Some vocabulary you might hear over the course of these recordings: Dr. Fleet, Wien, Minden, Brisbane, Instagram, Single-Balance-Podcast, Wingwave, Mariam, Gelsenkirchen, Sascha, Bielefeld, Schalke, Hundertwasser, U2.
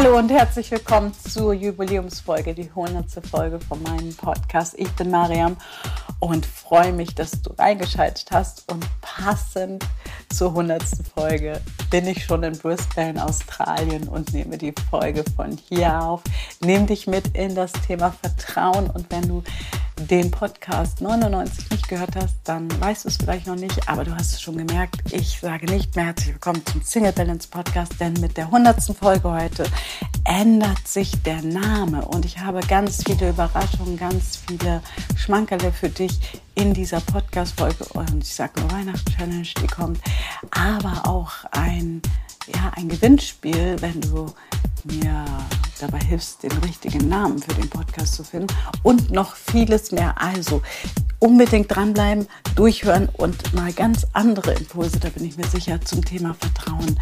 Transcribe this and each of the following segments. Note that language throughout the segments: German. Hallo und herzlich willkommen zur Jubiläumsfolge, die 100. Folge von meinem Podcast. Ich bin Mariam und freue mich, dass du reingeschaltet hast. Und passend zur 100. Folge bin ich schon in Brisbane, Australien und nehme die Folge von hier auf. Nehme dich mit in das Thema Vertrauen. Und wenn du den Podcast 99 nicht gehört hast, dann weißt du es vielleicht noch nicht, aber du hast es schon gemerkt, ich sage nicht mehr herzlich willkommen zum Single-Balance-Podcast, denn mit der 100. Folge heute ändert sich der Name und ich habe ganz viele Überraschungen, ganz viele Schmankerle für dich in dieser Podcast-Folge und ich sage nur Weihnachts-Challenge, die kommt, aber auch ein Gewinnspiel, wenn du mir dabei hilfst, den richtigen Namen für den Podcast zu finden und noch vieles mehr. Also unbedingt dranbleiben, durchhören und mal ganz andere Impulse, da bin ich mir sicher, zum Thema Vertrauen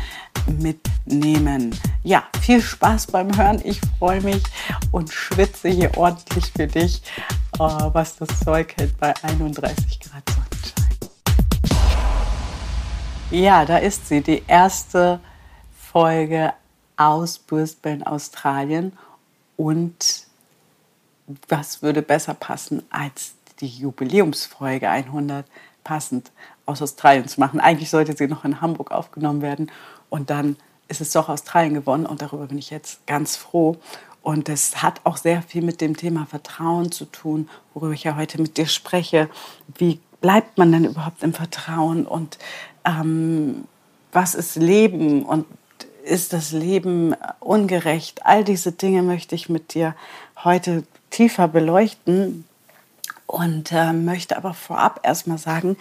mitnehmen. Ja, viel Spaß beim Hören. Ich freue mich und schwitze hier ordentlich für dich, was das Zeug hält bei 31 Grad Sonnenschein. Ja, da ist sie, die erste Folge aus Brisbane, Australien, und was würde besser passen, als die Jubiläumsfolge 100 passend aus Australien zu machen. Eigentlich sollte sie noch in Hamburg aufgenommen werden und dann ist es doch Australien geworden und darüber bin ich jetzt ganz froh. Und das hat auch sehr viel mit dem Thema Vertrauen zu tun, worüber ich ja heute mit dir spreche. Wie bleibt man denn überhaupt im Vertrauen und was ist Leben und ist das Leben ungerecht? All diese Dinge möchte ich mit dir heute tiefer beleuchten und möchte aber vorab erstmal sagen,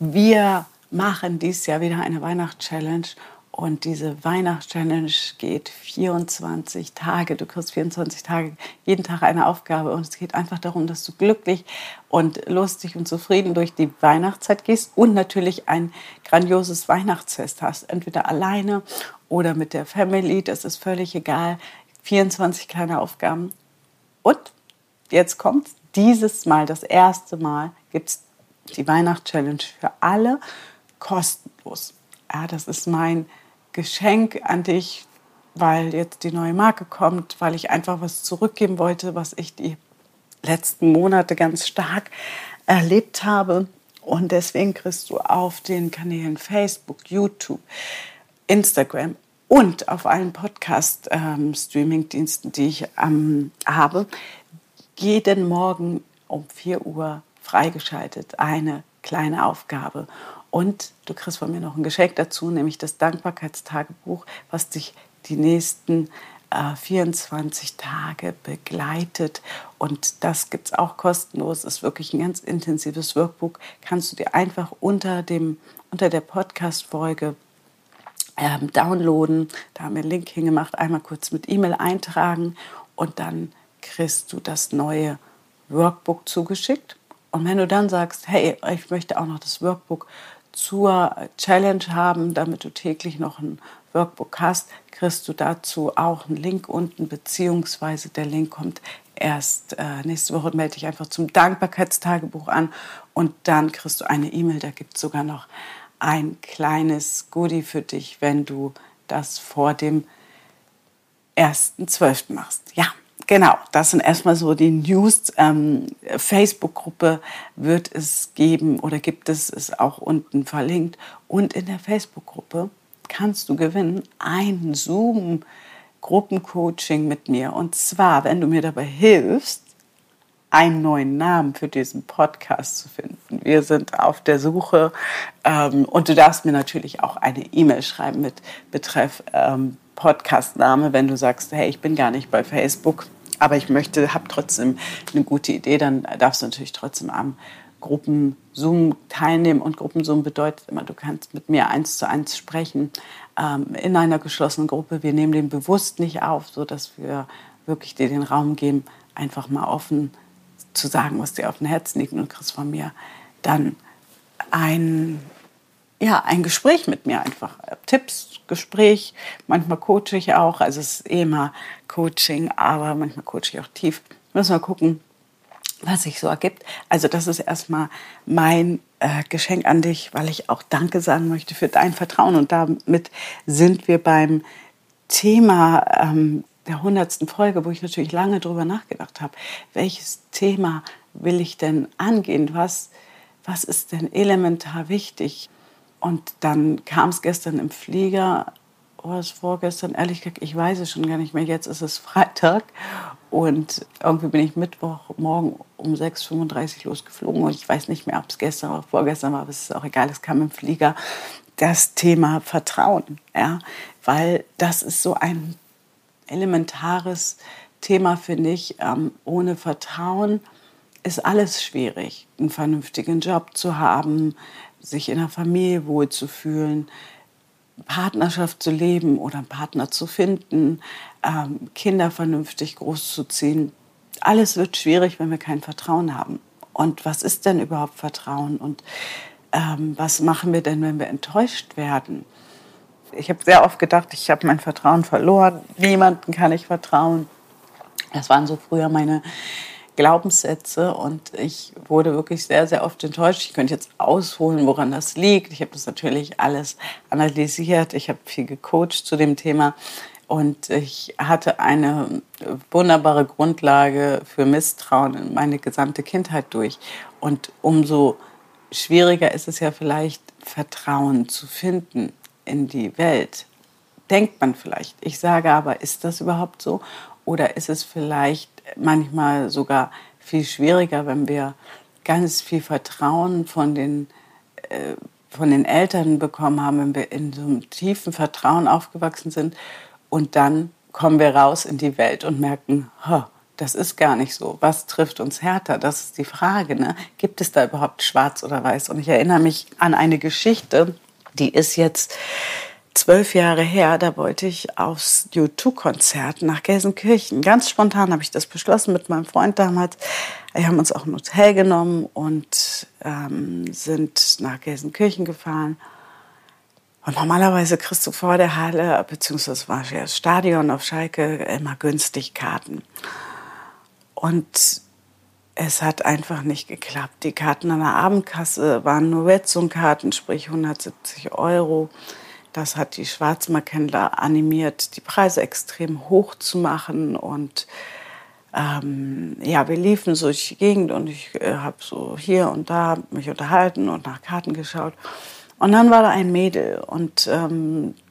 wir machen dieses Jahr wieder eine Weihnachts-Challenge und diese Weihnachts-Challenge geht 24 Tage. Du kriegst 24 Tage, jeden Tag eine Aufgabe und es geht einfach darum, dass du glücklich und lustig und zufrieden durch die Weihnachtszeit gehst und natürlich ein grandioses Weihnachtsfest hast, entweder alleine oder mit der Family, das ist völlig egal. 24 kleine Aufgaben. Und jetzt kommt's, dieses Mal, das erste Mal, gibt's die Weihnachts-Challenge für alle kostenlos. Ja, das ist mein Geschenk an dich, weil jetzt die neue Marke kommt, weil ich einfach was zurückgeben wollte, was ich die letzten Monate ganz stark erlebt habe. Und deswegen kriegst du auf den Kanälen Facebook, YouTube, Instagram und auf allen Podcast-Streaming-Diensten, die ich habe, jeden Morgen um 4 Uhr freigeschaltet. Eine kleine Aufgabe. Und du kriegst von mir noch ein Geschenk dazu, nämlich das Dankbarkeitstagebuch, was dich die nächsten 24 Tage begleitet. Und das gibt es auch kostenlos. Ist wirklich ein ganz intensives Workbook. Kannst du dir einfach unter der Podcast-Folge downloaden, da haben wir einen Link hingemacht, einmal kurz mit E-Mail eintragen und dann kriegst du das neue Workbook zugeschickt. Und wenn du dann sagst, hey, ich möchte auch noch das Workbook zur Challenge haben, damit du täglich noch ein Workbook hast, kriegst du dazu auch einen Link unten, beziehungsweise der Link kommt erst nächste Woche. Melde dich einfach zum Dankbarkeitstagebuch an und dann kriegst du eine E-Mail, da gibt es sogar noch ein kleines Goodie für dich, wenn du das vor dem 1.12. machst. Ja, genau, das sind erstmal so die News. Facebook-Gruppe wird es geben oder gibt es, ist auch unten verlinkt. Und in der Facebook-Gruppe kannst du gewinnen ein Zoom-Gruppencoaching mit mir. Und zwar, wenn du mir dabei hilfst, einen neuen Namen für diesen Podcast zu finden. Wir sind auf der Suche und du darfst mir natürlich auch eine E-Mail schreiben mit Betreff Podcastname, wenn du sagst, hey, ich bin gar nicht bei Facebook, aber ich habe trotzdem eine gute Idee, dann darfst du natürlich trotzdem am Gruppen-Zoom teilnehmen und Gruppen-Zoom bedeutet immer, du kannst mit mir 1:1 sprechen in einer geschlossenen Gruppe. Wir nehmen den bewusst nicht auf, sodass wir wirklich dir den Raum geben, einfach mal offen zu sagen, was dir auf dem Herzen liegt, und kriegst von mir dann ein Gespräch mit mir, einfach Tipps, Gespräch, manchmal coache ich auch, also es ist eh immer Coaching, aber manchmal coache ich auch tief. Müssen wir gucken, was sich so ergibt. Also das ist erstmal mein Geschenk an dich, weil ich auch Danke sagen möchte für dein Vertrauen, und damit sind wir beim Thema der 100. Folge, wo ich natürlich lange drüber nachgedacht habe, welches Thema will ich denn angehen, was ist denn elementar wichtig? Und dann kam es gestern im Flieger, oder vorgestern, ehrlich gesagt, ich weiß es schon gar nicht mehr, jetzt ist es Freitag und irgendwie bin ich Mittwochmorgen um 6:35 Uhr losgeflogen und ich weiß nicht mehr, ob es gestern oder vorgestern war, aber es ist auch egal, es kam im Flieger, das Thema Vertrauen, ja, weil das ist so ein elementares Thema, finde ich. Ohne Vertrauen ist alles schwierig, einen vernünftigen Job zu haben, sich in der Familie wohlzufühlen, Partnerschaft zu leben oder einen Partner zu finden, Kinder vernünftig großzuziehen. Alles wird schwierig, wenn wir kein Vertrauen haben. Und was ist denn überhaupt Vertrauen? Und was machen wir denn, wenn wir enttäuscht werden? Ich habe sehr oft gedacht, ich habe mein Vertrauen verloren. Niemandem kann ich vertrauen. Das waren so früher meine Glaubenssätze und ich wurde wirklich sehr, sehr oft enttäuscht. Ich könnte jetzt ausholen, woran das liegt. Ich habe das natürlich alles analysiert. Ich habe viel gecoacht zu dem Thema und ich hatte eine wunderbare Grundlage für Misstrauen in meine gesamte Kindheit durch. Und umso schwieriger ist es ja vielleicht, Vertrauen zu finden in die Welt. Denkt man vielleicht. Ich sage aber, ist das überhaupt so? Oder ist es vielleicht manchmal sogar viel schwieriger, wenn wir ganz viel Vertrauen von den Eltern bekommen haben, wenn wir in so einem tiefen Vertrauen aufgewachsen sind und dann kommen wir raus in die Welt und merken, das ist gar nicht so. Was trifft uns härter? Das ist die Frage, ne? Gibt es da überhaupt schwarz oder weiß? Und ich erinnere mich an eine Geschichte, die ist jetzt 12 Jahre her, da wollte ich aufs U2-Konzert nach Gelsenkirchen. Ganz spontan habe ich das beschlossen mit meinem Freund damals. Wir haben uns auch ein Hotel genommen und sind nach Gelsenkirchen gefahren. Und normalerweise kriegst du vor der Halle, beziehungsweise war ja das Stadion auf Schalke, immer günstig Karten. Und es hat einfach nicht geklappt. Die Karten an der Abendkasse waren nur Wetzung-Karten, sprich 170 €. Das hat die Schwarzmarkthändler animiert, die Preise extrem hoch zu machen. Und wir liefen so durch die Gegend und ich habe so hier und da mich unterhalten und nach Karten geschaut. Und dann war da ein Mädel und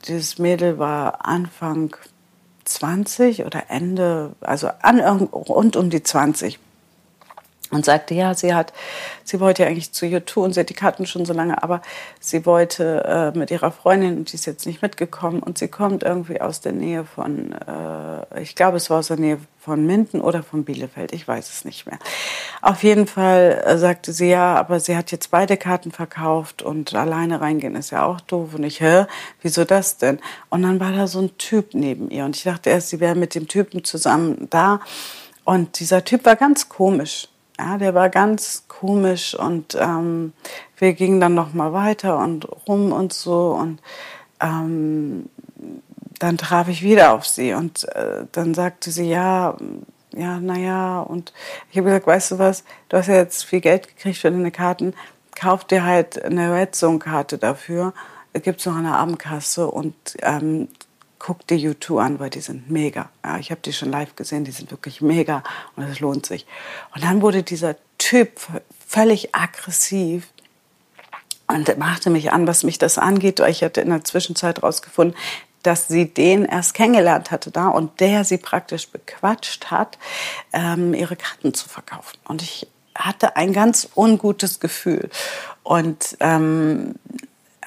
dieses Mädel war Anfang 20 oder Ende, also rund um die 20. Und sagte, ja, sie wollte ja eigentlich zu U2 und sie hat die Karten schon so lange, aber sie wollte mit ihrer Freundin, und die ist jetzt nicht mitgekommen, und sie kommt irgendwie aus der Nähe von, ich glaube, es war aus der Nähe von Minden oder von Bielefeld, ich weiß es nicht mehr. Auf jeden Fall sagte sie, ja, aber sie hat jetzt beide Karten verkauft und alleine reingehen ist ja auch doof. Und ich, wieso das denn? Und dann war da so ein Typ neben ihr und ich dachte erst, sie wäre mit dem Typen zusammen da, und dieser Typ war ganz komisch. Ja, der war ganz komisch und wir gingen dann noch mal weiter und rum und so und dann traf ich wieder auf sie und dann sagte sie, ja, und ich habe gesagt, weißt du was, du hast ja jetzt viel Geld gekriegt für deine Karten, kauf dir halt eine Red Zone-Karte dafür, gibt's noch an der Abendkasse und guck dir U2 an, weil die sind mega. Ja, ich habe die schon live gesehen, die sind wirklich mega und es lohnt sich. Und dann wurde dieser Typ völlig aggressiv und machte mich an, was mich das angeht. Ich hatte in der Zwischenzeit rausgefunden, dass sie den erst kennengelernt hatte da und der sie praktisch bequatscht hat, ihre Karten zu verkaufen. Und ich hatte ein ganz ungutes Gefühl und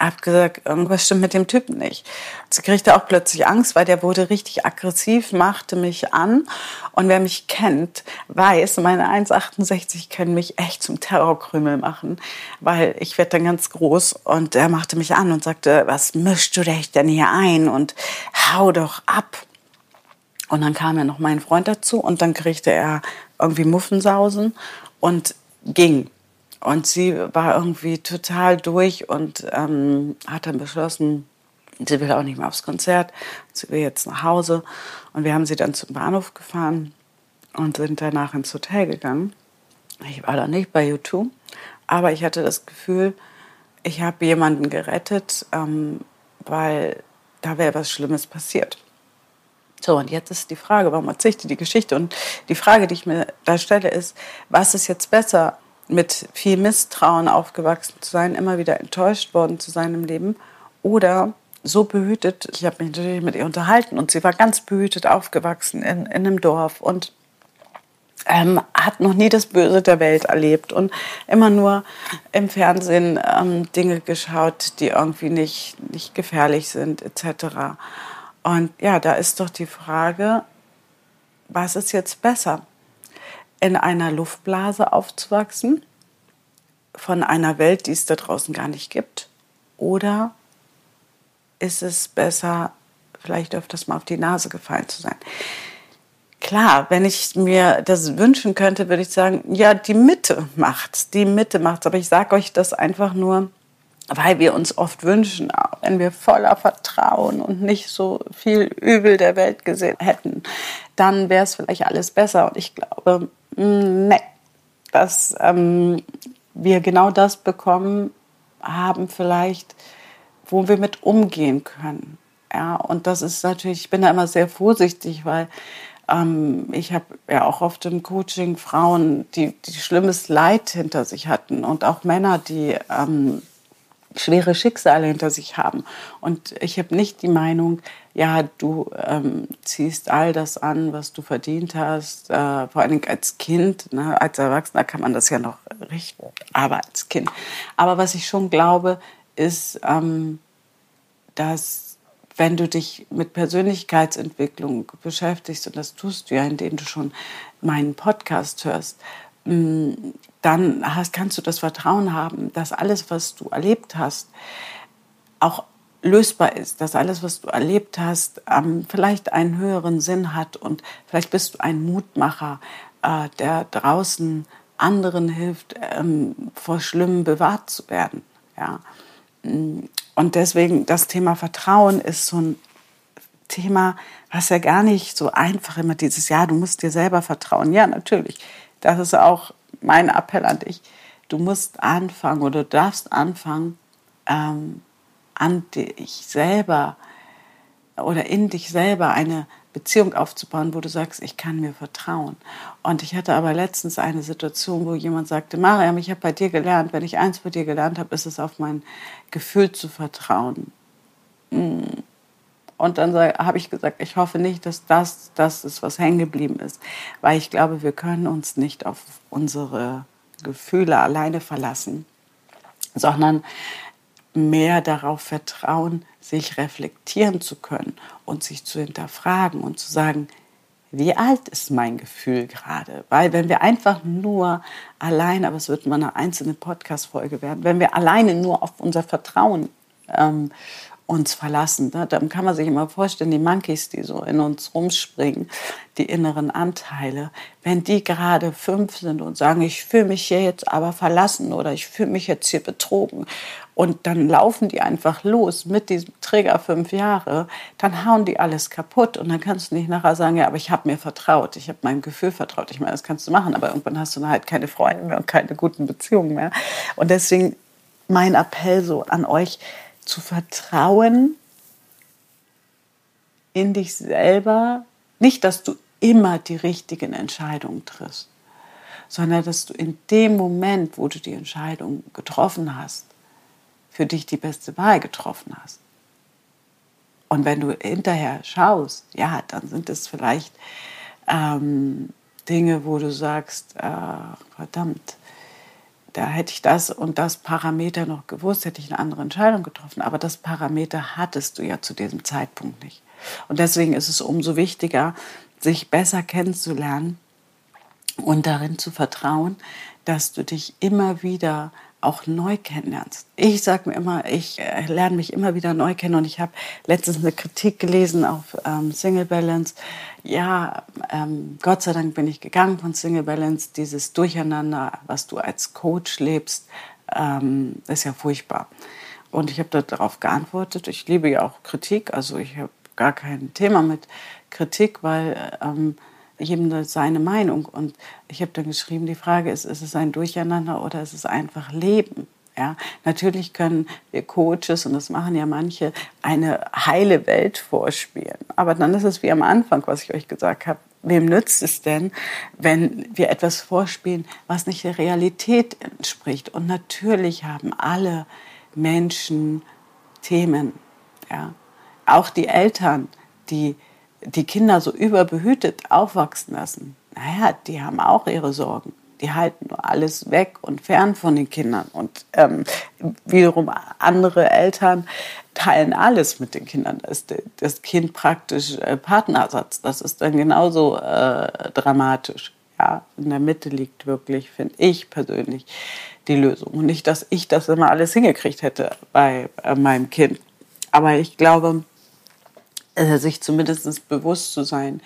habe gesagt, irgendwas stimmt mit dem Typen nicht. Sie kriegte auch plötzlich Angst, weil der wurde richtig aggressiv, machte mich an. Und wer mich kennt, weiß, meine 1,68 können mich echt zum Terrorkrümel machen, weil ich werde dann ganz groß. Und er machte mich an und sagte, was mischst du dich denn hier ein? Und hau doch ab. Und dann kam ja noch mein Freund dazu und dann kriegte er irgendwie Muffensausen und ging. Und sie war irgendwie total durch und hat dann beschlossen, sie will auch nicht mehr aufs Konzert, sie will jetzt nach Hause. Und wir haben sie dann zum Bahnhof gefahren und sind danach ins Hotel gegangen. Ich war da nicht bei U2, aber ich hatte das Gefühl, ich habe jemanden gerettet, weil da wäre was Schlimmes passiert. So, und jetzt ist die Frage, warum erzähle ich dir die Geschichte? Und die Frage, die ich mir da stelle, ist, was ist jetzt besser, mit viel Misstrauen aufgewachsen zu sein, immer wieder enttäuscht worden zu sein im Leben oder so behütet? Ich habe mich natürlich mit ihr unterhalten und sie war ganz behütet aufgewachsen in einem Dorf und hat noch nie das Böse der Welt erlebt und immer nur im Fernsehen Dinge geschaut, die irgendwie nicht gefährlich sind etc. Und ja, da ist doch die Frage, was ist jetzt besser? In einer Luftblase aufzuwachsen, von einer Welt, die es da draußen gar nicht gibt? Oder ist es besser, vielleicht öfters mal auf die Nase gefallen zu sein? Klar, wenn ich mir das wünschen könnte, würde ich sagen, ja, die Mitte macht's. Aber ich sage euch das einfach nur, weil wir uns oft wünschen, auch wenn wir voller Vertrauen und nicht so viel Übel der Welt gesehen hätten, dann wäre es vielleicht alles besser. Und ich glaube, dass wir genau das bekommen haben vielleicht, wo wir mit umgehen können. Ja, und das ist natürlich, ich bin da immer sehr vorsichtig, weil ich habe ja auch oft im Coaching Frauen, die schlimmes Leid hinter sich hatten und auch Männer, die schwere Schicksale hinter sich haben. Und ich habe nicht die Meinung, ja, du ziehst all das an, was du verdient hast, vor allen Dingen als Kind. Ne? Als Erwachsener kann man das ja noch richten, aber als Kind. Aber was ich schon glaube, ist, dass wenn du dich mit Persönlichkeitsentwicklung beschäftigst, und das tust du ja, indem du schon meinen Podcast hörst, dann kannst du das Vertrauen haben, dass alles, was du erlebt hast, auch lösbar ist, dass alles, was du erlebt hast, vielleicht einen höheren Sinn hat und vielleicht bist du ein Mutmacher, der draußen anderen hilft, vor Schlimmem bewahrt zu werden. Ja. Und deswegen, das Thema Vertrauen ist so ein Thema, was ja gar nicht so einfach immer dieses, ja, du musst dir selber vertrauen. Ja, natürlich. Das ist auch mein Appell an dich. Du musst anfangen oder du darfst anfangen, an dich selber oder in dich selber eine Beziehung aufzubauen, wo du sagst, ich kann mir vertrauen. Und ich hatte aber letztens eine Situation, wo jemand sagte, Mariam, ich habe bei dir gelernt, wenn ich eins bei dir gelernt habe, ist es auf mein Gefühl zu vertrauen. Und dann habe ich gesagt, ich hoffe nicht, dass das ist, was hängen geblieben ist. Weil ich glaube, wir können uns nicht auf unsere Gefühle alleine verlassen, sondern mehr darauf vertrauen, sich reflektieren zu können und sich zu hinterfragen und zu sagen, wie alt ist mein Gefühl gerade? Weil wenn wir einfach nur allein, aber es wird mal eine einzelne Podcast-Folge werden, wenn wir alleine nur auf unser Vertrauen uns verlassen, ne, dann kann man sich immer vorstellen, die Monkeys, die so in uns rumspringen, die inneren Anteile, wenn die gerade 5 sind und sagen, ich fühle mich hier jetzt aber verlassen oder ich fühle mich jetzt hier betrogen, und dann laufen die einfach los mit diesem Trigger 5 Jahre, dann hauen die alles kaputt und dann kannst du nicht nachher sagen, ja, aber ich habe mir vertraut, ich habe meinem Gefühl vertraut. Ich meine, das kannst du machen, aber irgendwann hast du dann halt keine Freunde mehr und keine guten Beziehungen mehr. Und deswegen mein Appell so an euch, zu vertrauen in dich selber, nicht, dass du immer die richtigen Entscheidungen triffst, sondern dass du in dem Moment, wo du die Entscheidung getroffen hast, für dich die beste Wahl getroffen hast. Und wenn du hinterher schaust, ja, dann sind es vielleicht Dinge, wo du sagst, verdammt, da hätte ich das und das Parameter noch gewusst, hätte ich eine andere Entscheidung getroffen. Aber das Parameter hattest du ja zu diesem Zeitpunkt nicht. Und deswegen ist es umso wichtiger, sich besser kennenzulernen und darin zu vertrauen, dass du dich immer wieder auch neu kennenlernst. Ich sage mir immer, ich lerne mich immer wieder neu kennen, und ich habe letztens eine Kritik gelesen auf Single-Balance. Ja, Gott sei Dank bin ich gegangen von Single-Balance. Dieses Durcheinander, was du als Coach lebst, ist ja furchtbar. Und ich habe darauf geantwortet, ich liebe ja auch Kritik, also ich habe gar kein Thema mit Kritik, weil jedem seine Meinung. Und ich habe dann geschrieben, die Frage ist es ein Durcheinander oder ist es einfach Leben? Ja, natürlich können wir Coaches, und das machen ja manche, eine heile Welt vorspielen. Aber dann ist es wie am Anfang, was ich euch gesagt habe. Wem nützt es denn, wenn wir etwas vorspielen, was nicht der Realität entspricht? Und natürlich haben alle Menschen Themen. Ja. Auch die Eltern, die die Kinder so überbehütet aufwachsen lassen, naja, die haben auch ihre Sorgen. Die halten nur alles weg und fern von den Kindern. Und wiederum andere Eltern teilen alles mit den Kindern. Da ist das Kind praktisch Partnersatz. Das ist dann genauso dramatisch. Ja, in der Mitte liegt wirklich, finde ich persönlich, die Lösung. Und nicht, dass ich das immer alles hingekriegt hätte bei meinem Kind. Aber ich glaube, sich zumindest bewusst zu sein,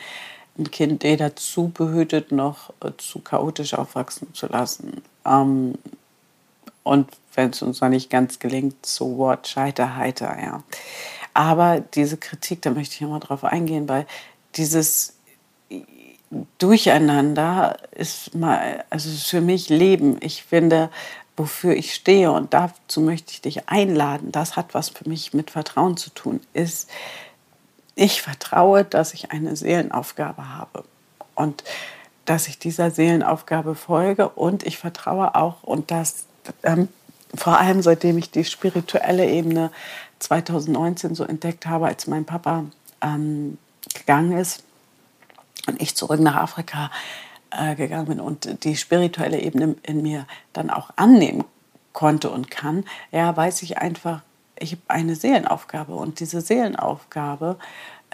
ein Kind weder zu behütet noch zu chaotisch aufwachsen zu lassen. Und wenn es uns noch nicht ganz gelingt, so what, scheiter, heiter, ja. Aber diese Kritik, da möchte ich immer drauf eingehen, weil dieses Durcheinander ist mal, also für mich Leben. Ich finde, wofür ich stehe, und dazu möchte ich dich einladen, das hat was für mich mit Vertrauen zu tun, ist, ich vertraue, dass ich eine Seelenaufgabe habe und dass ich dieser Seelenaufgabe folge, und ich vertraue auch, und das vor allem seitdem ich die spirituelle Ebene 2019 so entdeckt habe, als mein Papa gegangen ist und ich zurück nach Afrika gegangen bin und die spirituelle Ebene in mir dann auch annehmen konnte und kann, ja, weiß ich einfach, ich habe eine Seelenaufgabe, und diese Seelenaufgabe,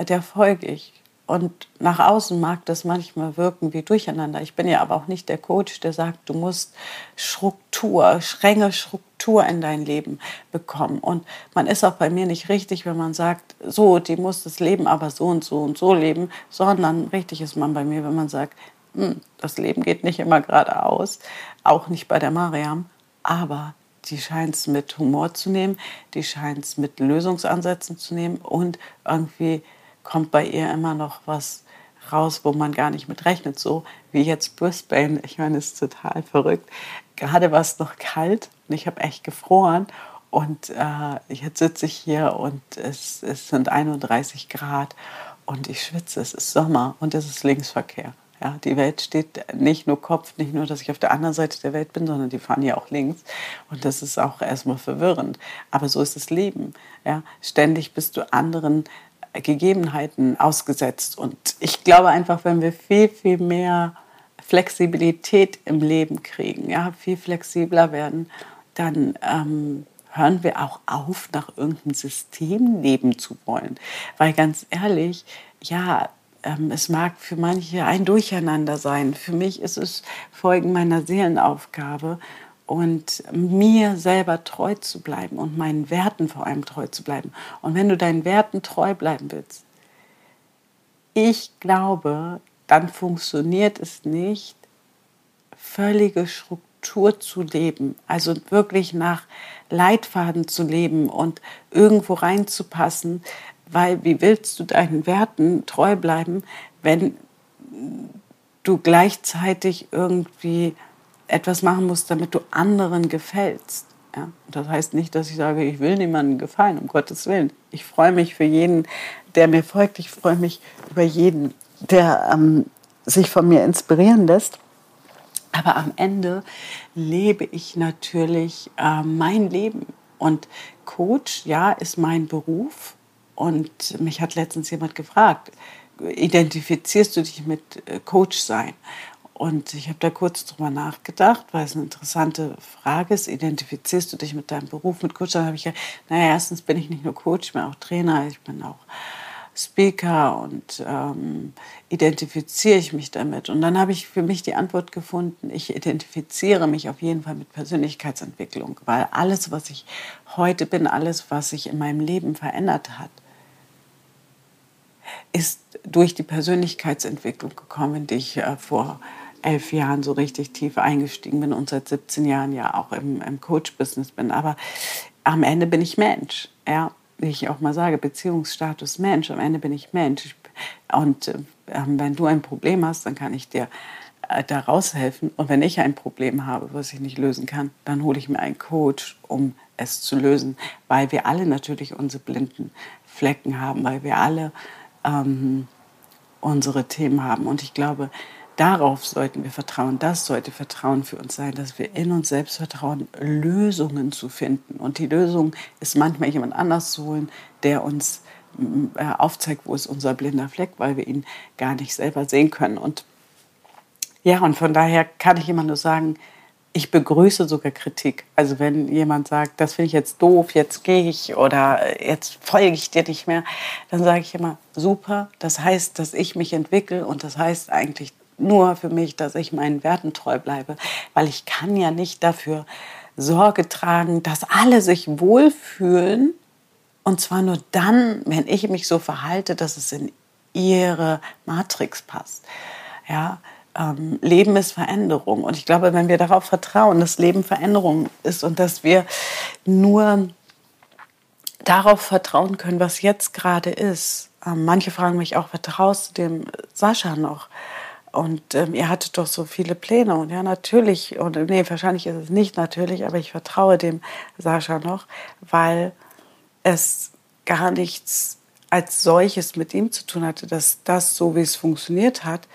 der folge ich. Und nach außen mag das manchmal wirken wie Durcheinander. Ich bin ja aber auch nicht der Coach, der sagt, du musst Struktur, strenge Struktur in dein Leben bekommen. Und man ist auch bei mir nicht richtig, wenn man sagt, so, die muss das Leben aber so und so und so leben, sondern richtig ist man bei mir, wenn man sagt, das Leben geht nicht immer geradeaus, auch nicht bei der Mariam, aber die scheint es mit Humor zu nehmen, die scheint es mit Lösungsansätzen zu nehmen, und irgendwie kommt bei ihr immer noch was raus, wo man gar nicht mit rechnet. So wie jetzt Brisbane, ich meine, das ist total verrückt. Gerade war es noch kalt und ich habe echt gefroren, und jetzt sitze ich hier und es sind 31 Grad und ich schwitze, es ist Sommer und es ist Linksverkehr. Ja, die Welt steht nicht nur Kopf, nicht nur, dass ich auf der anderen Seite der Welt bin, sondern die fahren ja auch links. Und das ist auch erstmal verwirrend. Aber so ist das Leben. Ja, ständig bist du anderen Gegebenheiten ausgesetzt. Und ich glaube einfach, wenn wir viel, viel mehr Flexibilität im Leben kriegen, ja, viel flexibler werden, dann hören wir auch auf, nach irgendeinem System leben zu wollen. Weil ganz ehrlich, ja, es mag für manche ein Durcheinander sein. Für mich ist es Folgen meiner Seelenaufgabe und mir selber treu zu bleiben und meinen Werten vor allem treu zu bleiben. Und wenn du deinen Werten treu bleiben willst, ich glaube, dann funktioniert es nicht, völlige Struktur zu leben, also wirklich nach Leitfaden zu leben und irgendwo reinzupassen. Weil wie willst du deinen Werten treu bleiben, wenn du gleichzeitig irgendwie etwas machen musst, damit du anderen gefällst? Ja? Das heißt nicht, dass ich sage, ich will niemandem gefallen, um Gottes Willen. Ich freue mich für jeden, der mir folgt. Ich freue mich über jeden, der sich von mir inspirieren lässt. Aber am Ende lebe ich natürlich mein Leben. Und Coach, ja, ist mein Beruf. Und mich hat letztens jemand gefragt, identifizierst du dich mit Coach sein? Und ich habe da kurz drüber nachgedacht, weil es eine interessante Frage ist. Identifizierst du dich mit deinem Beruf, mit Coach? Dann habe ich gesagt, naja, erstens bin ich nicht nur Coach, ich bin auch Trainer, ich bin auch Speaker, und identifiziere ich mich damit? Und dann habe ich für mich die Antwort gefunden, ich identifiziere mich auf jeden Fall mit Persönlichkeitsentwicklung, weil alles, was ich heute bin, alles, was sich in meinem Leben verändert hat, ist durch die Persönlichkeitsentwicklung gekommen, in die ich vor 11 Jahren so richtig tief eingestiegen bin und seit 17 Jahren ja auch im Coach-Business bin. Aber am Ende bin ich Mensch, ja. Wie ich auch mal sage, Beziehungsstatus Mensch, am Ende bin ich Mensch. Und wenn du ein Problem hast, dann kann ich dir da raushelfen. Und wenn ich ein Problem habe, was ich nicht lösen kann, dann hole ich mir einen Coach, um es zu lösen. Weil wir alle natürlich unsere blinden Flecken haben, weil wir alle unsere Themen haben. Und ich glaube, darauf sollten wir vertrauen. Das sollte Vertrauen für uns sein, dass wir in uns selbst vertrauen, Lösungen zu finden. Und die Lösung ist manchmal jemand anders zu holen, der uns aufzeigt, wo ist unser blinder Fleck, weil wir ihn gar nicht selber sehen können. Und ja, und von daher kann ich immer nur sagen, ich begrüße sogar Kritik. Also wenn jemand sagt, das finde ich jetzt doof, jetzt gehe ich oder jetzt folge ich dir nicht mehr, dann sage ich immer, super, das heißt, dass ich mich entwickle und das heißt eigentlich nur für mich, dass ich meinen Werten treu bleibe, weil ich kann ja nicht dafür Sorge tragen, dass alle sich wohlfühlen und zwar nur dann, wenn ich mich so verhalte, dass es in ihre Matrix passt. Ja, Leben ist Veränderung. Und ich glaube, wenn wir darauf vertrauen, dass Leben Veränderung ist und dass wir nur darauf vertrauen können, was jetzt gerade ist. Manche fragen mich auch, vertraust du dem Sascha noch? Und ihr hattet doch so viele Pläne. Und ja, natürlich, und nee, wahrscheinlich ist es nicht natürlich, aber ich vertraue dem Sascha noch, weil es gar nichts als solches mit ihm zu tun hatte, dass das, so wie es funktioniert hat,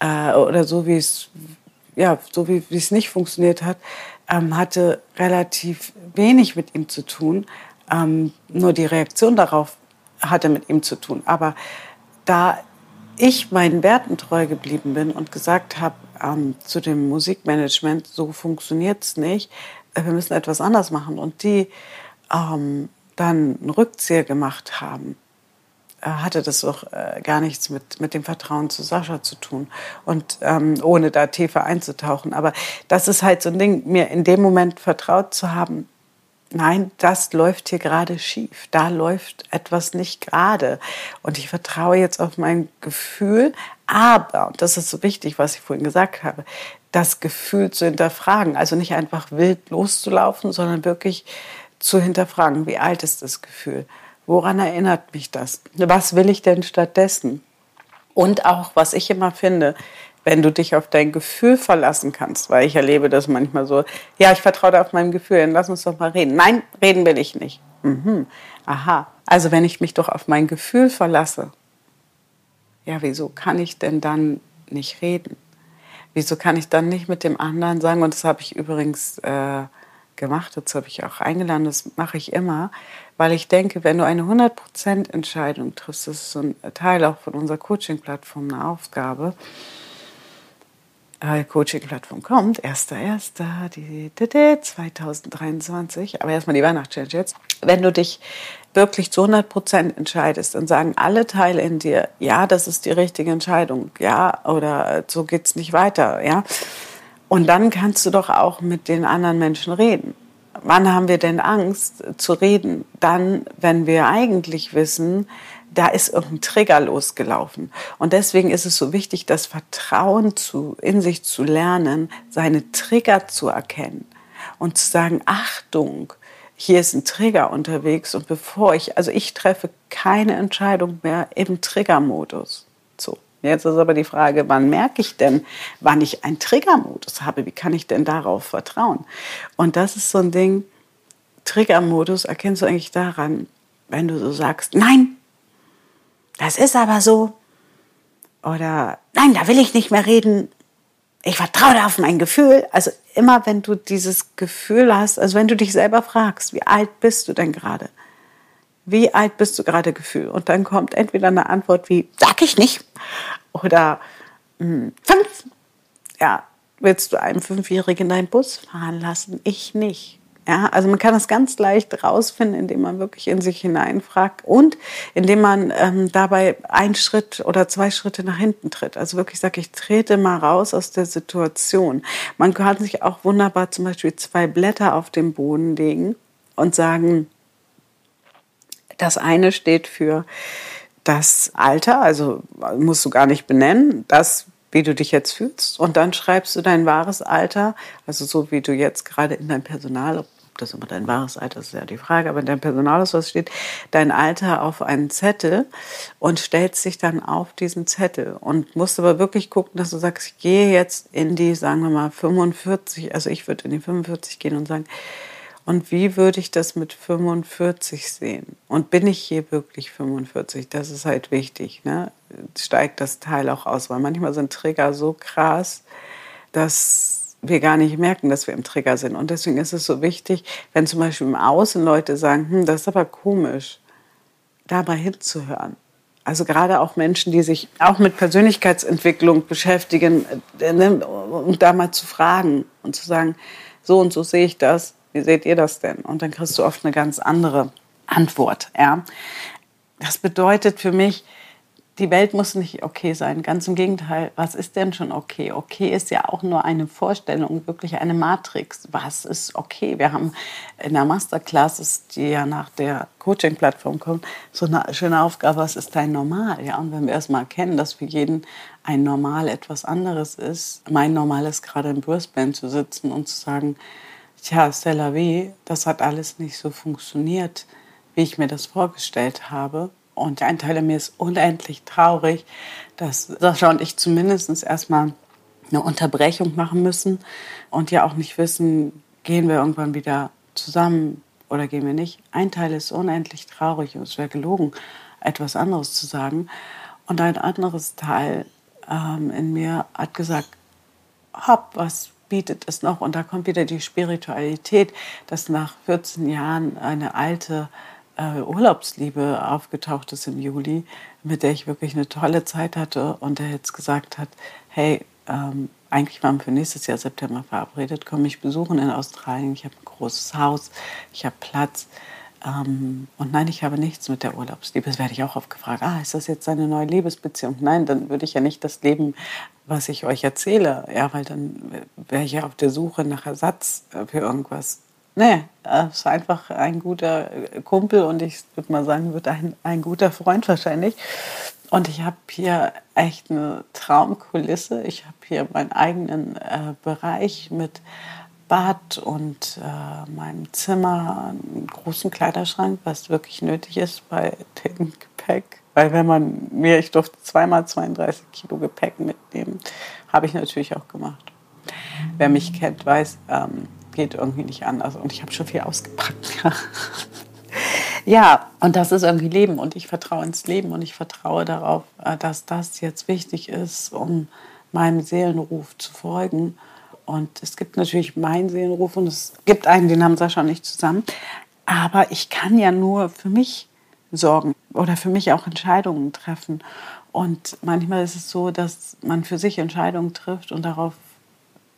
oder so wie es nicht funktioniert hat, hatte relativ wenig mit ihm zu tun. Nur die Reaktion darauf hatte mit ihm zu tun. Aber da ich meinen Werten treu geblieben bin und gesagt habe zu dem Musikmanagement, so funktioniert es nicht, wir müssen etwas anders machen. Und die dann einen Rückzieher gemacht haben, hatte das doch gar nichts mit dem Vertrauen zu Sascha zu tun und ohne da tiefer einzutauchen. Aber das ist halt so ein Ding, mir in dem Moment vertraut zu haben, nein, das läuft hier gerade schief, da läuft etwas nicht gerade und ich vertraue jetzt auf mein Gefühl, aber, und das ist so wichtig, was ich vorhin gesagt habe, das Gefühl zu hinterfragen, also nicht einfach wild loszulaufen, sondern wirklich zu hinterfragen, wie alt ist das Gefühl? Woran erinnert mich das? Was will ich denn stattdessen? Und auch, was ich immer finde, wenn du dich auf dein Gefühl verlassen kannst, weil ich erlebe das manchmal so, ja, ich vertraue da auf mein Gefühl, dann lass uns doch mal reden. Nein, reden will ich nicht. Aha, also wenn ich mich doch auf mein Gefühl verlasse, ja, wieso kann ich denn dann nicht reden? Wieso kann ich dann nicht mit dem anderen sagen, und das habe ich übrigens gemacht, dazu habe ich auch eingeladen, das mache ich immer, weil ich denke, wenn du eine 100% Entscheidung triffst, das ist so ein Teil auch von unserer Coaching-Plattform, eine Aufgabe, die Coaching-Plattform kommt, 1.1.2023, aber erstmal die Weihnachtschallenge jetzt, wenn du dich wirklich zu 100% entscheidest, dann sagen alle Teile in dir, ja, das ist die richtige Entscheidung, ja, oder so geht's nicht weiter, ja. Und dann kannst du doch auch mit den anderen Menschen reden. Wann haben wir denn Angst zu reden? Dann, wenn wir eigentlich wissen, da ist irgendein Trigger losgelaufen. Und deswegen ist es so wichtig, das Vertrauen in sich zu lernen, seine Trigger zu erkennen und zu sagen, Achtung, hier ist ein Trigger unterwegs. Und ich treffe keine Entscheidung mehr im Triggermodus. So. Jetzt ist aber die Frage, wann merke ich denn, wann ich einen Triggermodus habe? Wie kann ich denn darauf vertrauen? Und das ist so ein Ding, Triggermodus erkennst du eigentlich daran, wenn du so sagst, nein, das ist aber so. Oder nein, da will ich nicht mehr reden. Ich vertraue da auf mein Gefühl. Also immer, wenn du dieses Gefühl hast, also wenn du dich selber fragst, wie alt bist du denn gerade? Wie alt bist du gerade, Gefühl? Und dann kommt entweder eine Antwort wie, sag ich nicht, oder 5. Ja, willst du einen 5-Jährigen in deinen Bus fahren lassen? Ich nicht. Ja, also man kann das ganz leicht rausfinden, indem man wirklich in sich hineinfragt und indem man dabei einen Schritt oder 2 Schritte nach hinten tritt. Also wirklich sage ich, trete mal raus aus der Situation. Man kann sich auch wunderbar zum Beispiel 2 Blätter auf den Boden legen und sagen, das eine steht für das Alter, also musst du gar nicht benennen, das, wie du dich jetzt fühlst. Und dann schreibst du dein wahres Alter, also so wie du jetzt gerade in dein Personal, ob das immer dein wahres Alter ist, ist ja die Frage, aber in deinem Personalausweis steht dein Alter auf einen Zettel und stellst dich dann auf diesen Zettel und musst aber wirklich gucken, dass du sagst, ich gehe jetzt in die, sagen wir mal, 45, also ich würde in die 45 gehen und sagen, und wie würde ich das mit 45 sehen? Und bin ich hier wirklich 45? Das ist halt wichtig, ne? Steigt das Teil auch aus, weil manchmal sind Trigger so krass, dass wir gar nicht merken, dass wir im Trigger sind. Und deswegen ist es so wichtig, wenn zum Beispiel im Außen Leute sagen, das ist aber komisch, da mal hinzuhören. Also gerade auch Menschen, die sich auch mit Persönlichkeitsentwicklung beschäftigen, um da mal zu fragen und zu sagen, so und so sehe ich das. Wie seht ihr das denn? Und dann kriegst du oft eine ganz andere Antwort. Ja? Das bedeutet für mich, die Welt muss nicht okay sein. Ganz im Gegenteil, was ist denn schon okay? Okay ist ja auch nur eine Vorstellung, wirklich eine Matrix. Was ist okay? Wir haben in der Masterclass, die ja nach der Coaching-Plattform kommt, so eine schöne Aufgabe, was ist dein Normal? Ja? Und wenn wir erstmal erkennen, dass für jeden ein Normal etwas anderes ist, mein Normal ist gerade im Brustband zu sitzen und zu sagen, tja, c'est la vie, das hat alles nicht so funktioniert, wie ich mir das vorgestellt habe. Und ein Teil mir ist unendlich traurig, dass Sascha und ich zumindest erstmal eine Unterbrechung machen müssen und ja auch nicht wissen, gehen wir irgendwann wieder zusammen oder gehen wir nicht. Ein Teil ist unendlich traurig und es wäre gelogen, etwas anderes zu sagen. Und ein anderes Teil in mir hat gesagt, hopp, was bietet es noch, und da kommt wieder die Spiritualität, dass nach 14 Jahren eine alte Urlaubsliebe aufgetaucht ist im Juli, mit der ich wirklich eine tolle Zeit hatte und der jetzt gesagt hat, hey, eigentlich waren wir für nächstes Jahr September verabredet, komm mich besuchen in Australien, ich habe ein großes Haus, ich habe Platz. Und nein, ich habe nichts mit der Urlaubsliebe. Das werde ich auch oft gefragt. Ist das jetzt eine neue Liebesbeziehung? Nein, dann würde ich ja nicht das Leben, was ich euch erzähle. Ja, weil dann wäre ich ja auf der Suche nach Ersatz für irgendwas. Nee, es ist einfach ein guter Kumpel und ich würde mal sagen, wird ein guter Freund wahrscheinlich. Und ich habe hier echt eine Traumkulisse. Ich habe hier meinen eigenen Bereich mit Bad und meinem Zimmer, einen großen Kleiderschrank, was wirklich nötig ist bei dem Gepäck. Weil wenn man mir, ich durfte zweimal 32 Kilo Gepäck mitnehmen, habe ich natürlich auch gemacht. Wer mich kennt, weiß, geht irgendwie nicht anders. Und ich habe schon viel ausgepackt. Ja, und das ist irgendwie Leben. Und ich vertraue ins Leben und ich vertraue darauf, dass das jetzt wichtig ist, um meinem Seelenruf zu folgen. Und es gibt natürlich meinen Seelenruf und es gibt einen, den haben Sascha und ich zusammen. Aber ich kann ja nur für mich sorgen oder für mich auch Entscheidungen treffen. Und manchmal ist es so, dass man für sich Entscheidungen trifft und darauf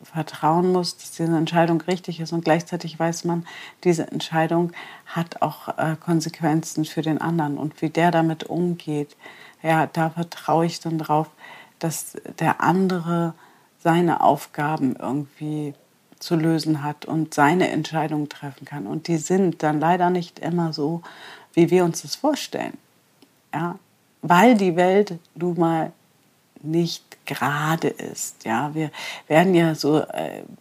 vertrauen muss, dass diese Entscheidung richtig ist. Und gleichzeitig weiß man, diese Entscheidung hat auch Konsequenzen für den anderen. Und wie der damit umgeht, ja, da vertraue ich dann drauf, dass der andere seine Aufgaben irgendwie zu lösen hat und seine Entscheidungen treffen kann. Und die sind dann leider nicht immer so, wie wir uns das vorstellen. Ja? Weil die Welt nun mal nicht gerade ist. Ja? Wir werden ja so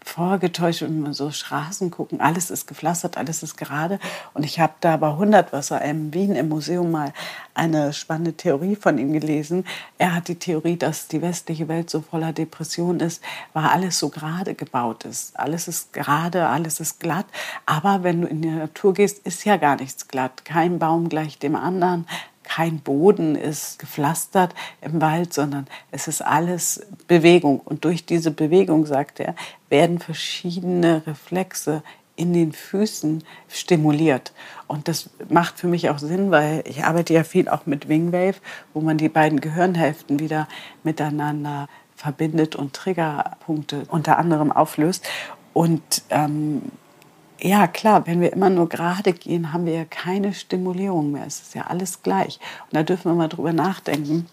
vorgetäuscht, wenn wir so Straßen gucken, alles ist gepflastert, alles ist gerade. Und ich habe da bei Hundertwasser in Wien im Museum mal eine spannende Theorie von ihm gelesen. Er hat die Theorie, dass die westliche Welt so voller Depression ist, weil alles so gerade gebaut ist. Alles ist gerade, alles ist glatt. Aber wenn du in die Natur gehst, ist ja gar nichts glatt. Kein Baum gleich dem anderen. Kein Boden ist gepflastert im Wald, sondern es ist alles Bewegung. Und durch diese Bewegung, sagt er, werden verschiedene Reflexe in den Füßen stimuliert. Und das macht für mich auch Sinn, weil ich arbeite ja viel auch mit Wingwave, wo man die beiden Gehirnhälften wieder miteinander verbindet und Triggerpunkte unter anderem auflöst. Und ja, klar, wenn wir immer nur gerade gehen, haben wir ja keine Stimulierung mehr. Es ist ja alles gleich. Und da dürfen wir mal drüber nachdenken.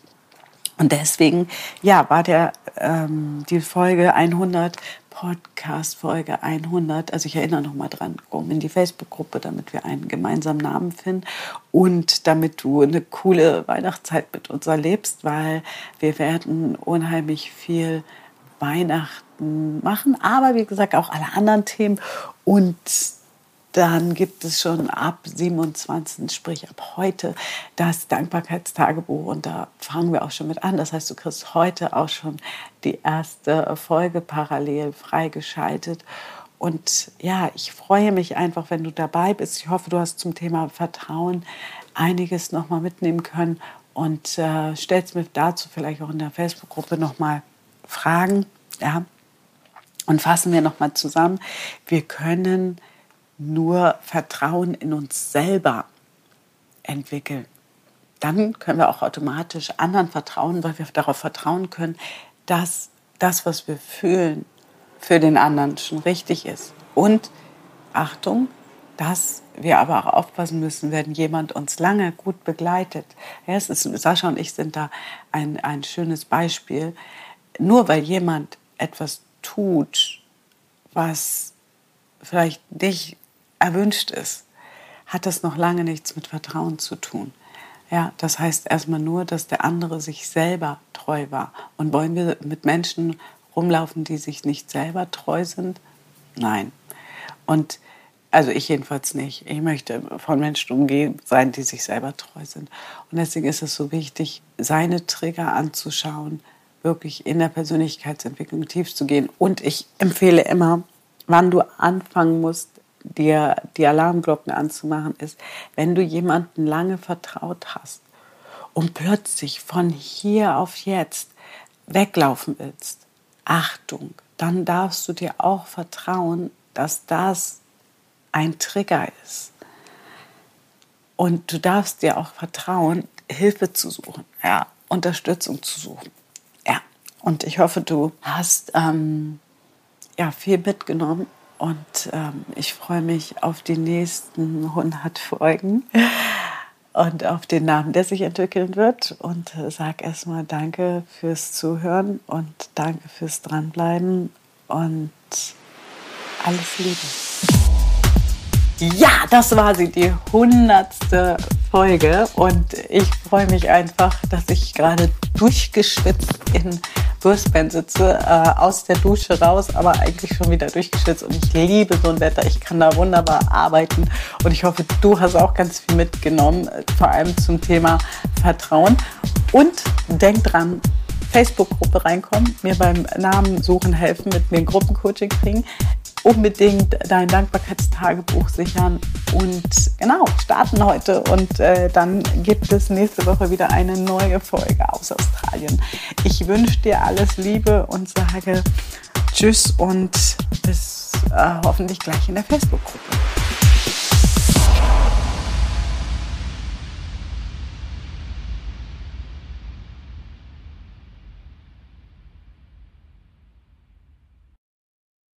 Und deswegen, ja, war die Folge 100, Podcast-Folge 100, also ich erinnere noch mal dran, komm in die Facebook-Gruppe, damit wir einen gemeinsamen Namen finden und damit du eine coole Weihnachtszeit mit uns erlebst, weil wir werden unheimlich viel Weihnachten machen, aber wie gesagt auch alle anderen Themen und Dann gibt es schon ab 27., sprich ab heute, das Dankbarkeitstagebuch. Und da fangen wir auch schon mit an. Das heißt, du kriegst heute auch schon die erste Folge parallel freigeschaltet. Und ja, ich freue mich einfach, wenn du dabei bist. Ich hoffe, du hast zum Thema Vertrauen einiges nochmal mitnehmen können. Und stellst mir dazu vielleicht auch in der Facebook-Gruppe nochmal Fragen. Ja? Und fassen wir nochmal zusammen. Wir können nur Vertrauen in uns selber entwickeln. Dann können wir auch automatisch anderen vertrauen, weil wir darauf vertrauen können, dass das, was wir fühlen, für den anderen schon richtig ist. Und Achtung, dass wir aber auch aufpassen müssen, wenn jemand uns lange gut begleitet. Ja, es ist, Sascha und ich sind da ein schönes Beispiel. Nur weil jemand etwas tut, was vielleicht nicht erwünscht ist, hat das noch lange nichts mit Vertrauen zu tun. Ja, das heißt erstmal nur, dass der andere sich selber treu war. Und wollen wir mit Menschen rumlaufen, die sich nicht selber treu sind? Nein. Und also ich jedenfalls nicht. Ich möchte von Menschen umgeben sein, die sich selber treu sind. Und deswegen ist es so wichtig, seine Trigger anzuschauen, wirklich in der Persönlichkeitsentwicklung tief zu gehen. Und ich empfehle immer, wann du anfangen musst, dir die Alarmglocken anzumachen, ist, wenn du jemanden lange vertraut hast und plötzlich von hier auf jetzt weglaufen willst, Achtung, dann darfst du dir auch vertrauen, dass das ein Trigger ist. Und du darfst dir auch vertrauen, Hilfe zu suchen, ja, Unterstützung zu suchen. Ja. Und ich hoffe, du hast viel mitgenommen und ich freue mich auf die nächsten 100 Folgen und auf den Namen, der sich entwickeln wird, und sag erstmal danke fürs Zuhören und danke fürs Dranbleiben und alles Liebe. Ja, das war sie, die 100. Folge, und ich freue mich einfach, dass ich gerade durchgeschwitzt in Bürstbein sitze, aus der Dusche raus, aber eigentlich schon wieder durchgeschwitzt, und ich liebe so ein Wetter, ich kann da wunderbar arbeiten, und ich hoffe, du hast auch ganz viel mitgenommen, vor allem zum Thema Vertrauen. Und denk dran, Facebook-Gruppe reinkommen, mir beim Namen suchen helfen, mit mir ein Gruppencoaching kriegen, unbedingt dein Dankbarkeitstagebuch sichern und genau, starten heute, und dann gibt es nächste Woche wieder eine neue Folge aus Australien. Ich wünsche dir alles Liebe und sage Tschüss und bis hoffentlich gleich in der Facebook-Gruppe.